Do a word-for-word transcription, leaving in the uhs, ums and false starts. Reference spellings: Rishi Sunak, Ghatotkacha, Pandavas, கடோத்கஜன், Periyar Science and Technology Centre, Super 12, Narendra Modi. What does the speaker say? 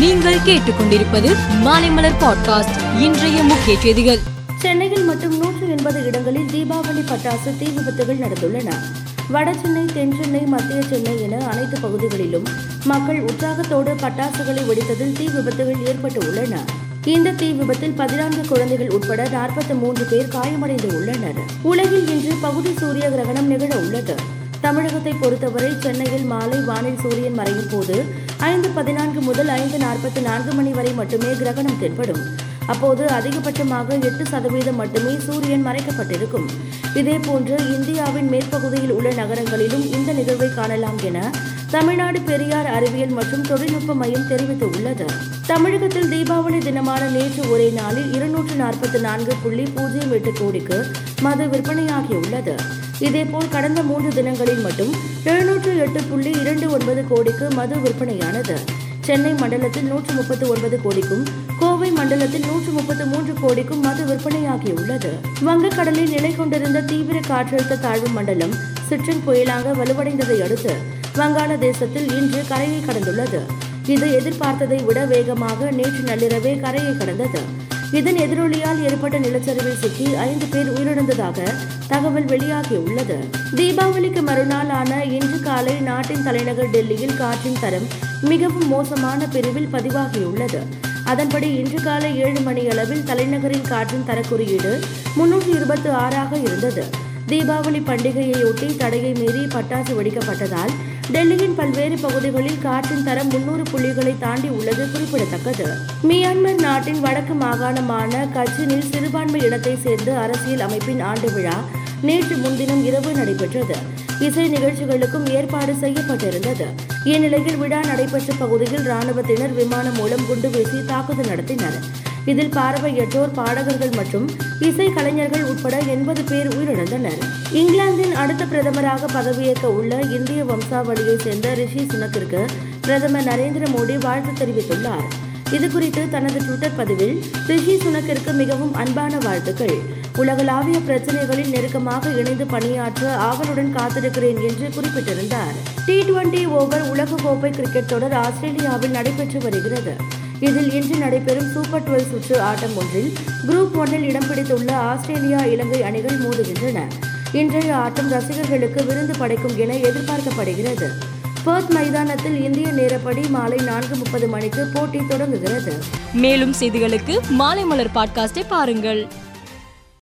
நீங்கள் கேட்டுக்கொண்டிருப்பது மாலைமலர் பாட்காஸ்ட். இன்றைய முக்கிய செய்திகள். சென்னையில் மட்டும் நூற்று எண்பது இடங்களில் தீபாவளி பட்டாசு தீ விபத்துகள் நடந்துள்ளன. வட சென்னை, தென் சென்னை, மத்திய சென்னை என அனைத்து பகுதிகளிலும் மக்கள் உற்சாகத்தோடு பட்டாசுகளை வெடித்ததில் தீ விபத்துகள் ஏற்பட்டு உள்ளன. இந்த தீ விபத்தில் பதினான்கு குழந்தைகள் உட்பட நாற்பத்தி மூன்று பேர் காயமடைந்து உள்ளனர். உலகில் இன்று பகுதி சூரிய கிரகணம் நிகழ உள்ளது. தமிழகத்தை பொறுத்தவரை சென்னையில் மாலை வானில் சூரியன் மறையும் போது ஐந்து பதினான்கு முதல் ஐந்து நாற்பத்தி நான்கு மணி வரை மட்டுமே கிரகணம் தென்படும். அப்போது அதிகபட்சமாக எட்டு சதவீதம் மட்டுமே சூரியன் மறைக்கப்பட்டிருக்கும். இதேபோன்று இந்தியாவின் மேற்பகுதியில் உள்ள நகரங்களிலும் இந்த நிகழ்வை காணலாம் என தமிழ்நாடு பெரியார் அறிவியல் மற்றும் தொழில்நுட்ப மையம் தெரிவித்துள்ளது. தமிழகத்தில் தீபாவளி தினமான நேற்று ஒரே நாளில் இருநூற்று நாற்பத்தி நான்கு புள்ளி பூஜ்ஜியம் எட்டு கோடிக்கு மது விற்பனையாகியுள்ளது. இதேபோல் கடந்த மூன்று தினங்களில் மட்டும் எழுநூற்று எட்டு புள்ளி இரண்டு ஒன்பது கோடிக்கு மது விற்பனையானது. சென்னை மண்டலத்தில் நூற்று முப்பத்தி ஒன்பது கோடிக்கும் கோவை மண்டலத்தில் நூற்று முப்பத்தி மூன்று கோடிக்கும் மது விற்பனையாகியுள்ளது. வங்கக்கடலில் நிலை கொண்டிருந்த தீவிர காற்றழுத்த தாழ்வு மண்டலம் சிட்ரின் புயலாக வலுவடைந்ததை அடுத்து வங்காளதேசத்தில் இன்று கரையை கடந்துள்ளது. இது எதிர்பார்த்ததை விட வேகமாக நேற்று நள்ளிரவே கரையை கடந்தது. இதன் எதிரொலியால் ஏற்பட்ட நிலச்சரிவில் சிக்கி ஐந்து பேர் உயிரிழந்ததாக தகவல் வெளியாகியுள்ளது. தீபாவளிக்கு மறுநாளான இன்று காலை நாட்டின் தலைநகர் டெல்லியில் காற்றின் தரம் மிகவும் மோசமான பிரிவில் பதிவாகியுள்ளது. அதன்படி இன்று காலை ஏழு மணி அளவில் தலைநகரின் காற்றின் தரக்குறியீடு முன்னூற்றி இருபத்தி ஆறாக இருந்தது. தீபாவளி பண்டிகையையொட்டி தடையை மீறி பட்டாசு வெடிக்கப்பட்டதால் டெல்லியின் பல்வேறு பகுதிகளில் காற்றின் தரம் முன்னூறு புள்ளிகளை தாண்டி உள்ளது குறிப்பிடத்தக்கது. மியான்மர் நாட்டின் வடக்கு மாகாணமான கச்சினில் சிறுபான்மை இனத்தை சேர்ந்த அரசியல் அமைப்பின் ஆண்டு விழா நேற்று முன்தினம் இரவு நடைபெற்றது. இசை நிகழ்ச்சிகளுக்கும் ஏற்பாடு செய்யப்பட்டிருந்தது. இந்நிலையில் விழா நடைபெற்ற பகுதியில் இராணுவத்தினர் விமானம் மூலம் குண்டுவீசி தாக்குதல் நடத்தினர். இதில் பார்வையற்றோர், பாடகர்கள் மற்றும் இசை கலைஞர்கள் உட்பட எண்பது பேர் உயிரிழந்தனர். இங்கிலாந்தின் அடுத்த பிரதமராக பதவியேற்க உள்ள இந்திய வம்சாவளியை சேர்ந்த ரிஷி சுனக்கிற்கு பிரதமர் நரேந்திர மோடி வாழ்த்து தெரிவித்துள்ளார். இதுகுறித்து தனது ட்விட்டர் பதிவில், ரிஷி சுனக்கிற்கு மிகவும் அன்பான வாழ்த்துக்கள். உலகளாவிய பிரச்சனைகளில் நெருக்கமாக இணைந்து பணியாற்ற ஆவலுடன் காத்திருக்கிறேன் என்று குறிப்பிட்டிருந்தார். டி இருபது ஓவர் உலகக்கோப்பை கிரிக்கெட் தொடர் ஆஸ்திரேலியாவில் நடைபெற்று வருகிறது. இதில் இன்று நடைபெறும் சூப்பர் பன்னிரண்டு சுற்று ஆட்டம் ஒன்றில் குரூப் ஒன்றில் இடம் பிடித்துள்ள ஆஸ்திரேலியா, இலங்கை அணிகள் மோதுகின்றன. இன்றைய ஆட்டம் ரசிகர்களுக்கு விருந்து படைக்கும் என எதிர்பார்க்கப்படுகிறது. பெர்த் மைதானத்தில் இந்திய நேரப்படி மாலை நான்கு முப்பது மணிக்கு போட்டி தொடங்குகிறது. மேலும் செய்திகளுக்கு மாலை மலர் பாட்காஸ்டை பாருங்கள்.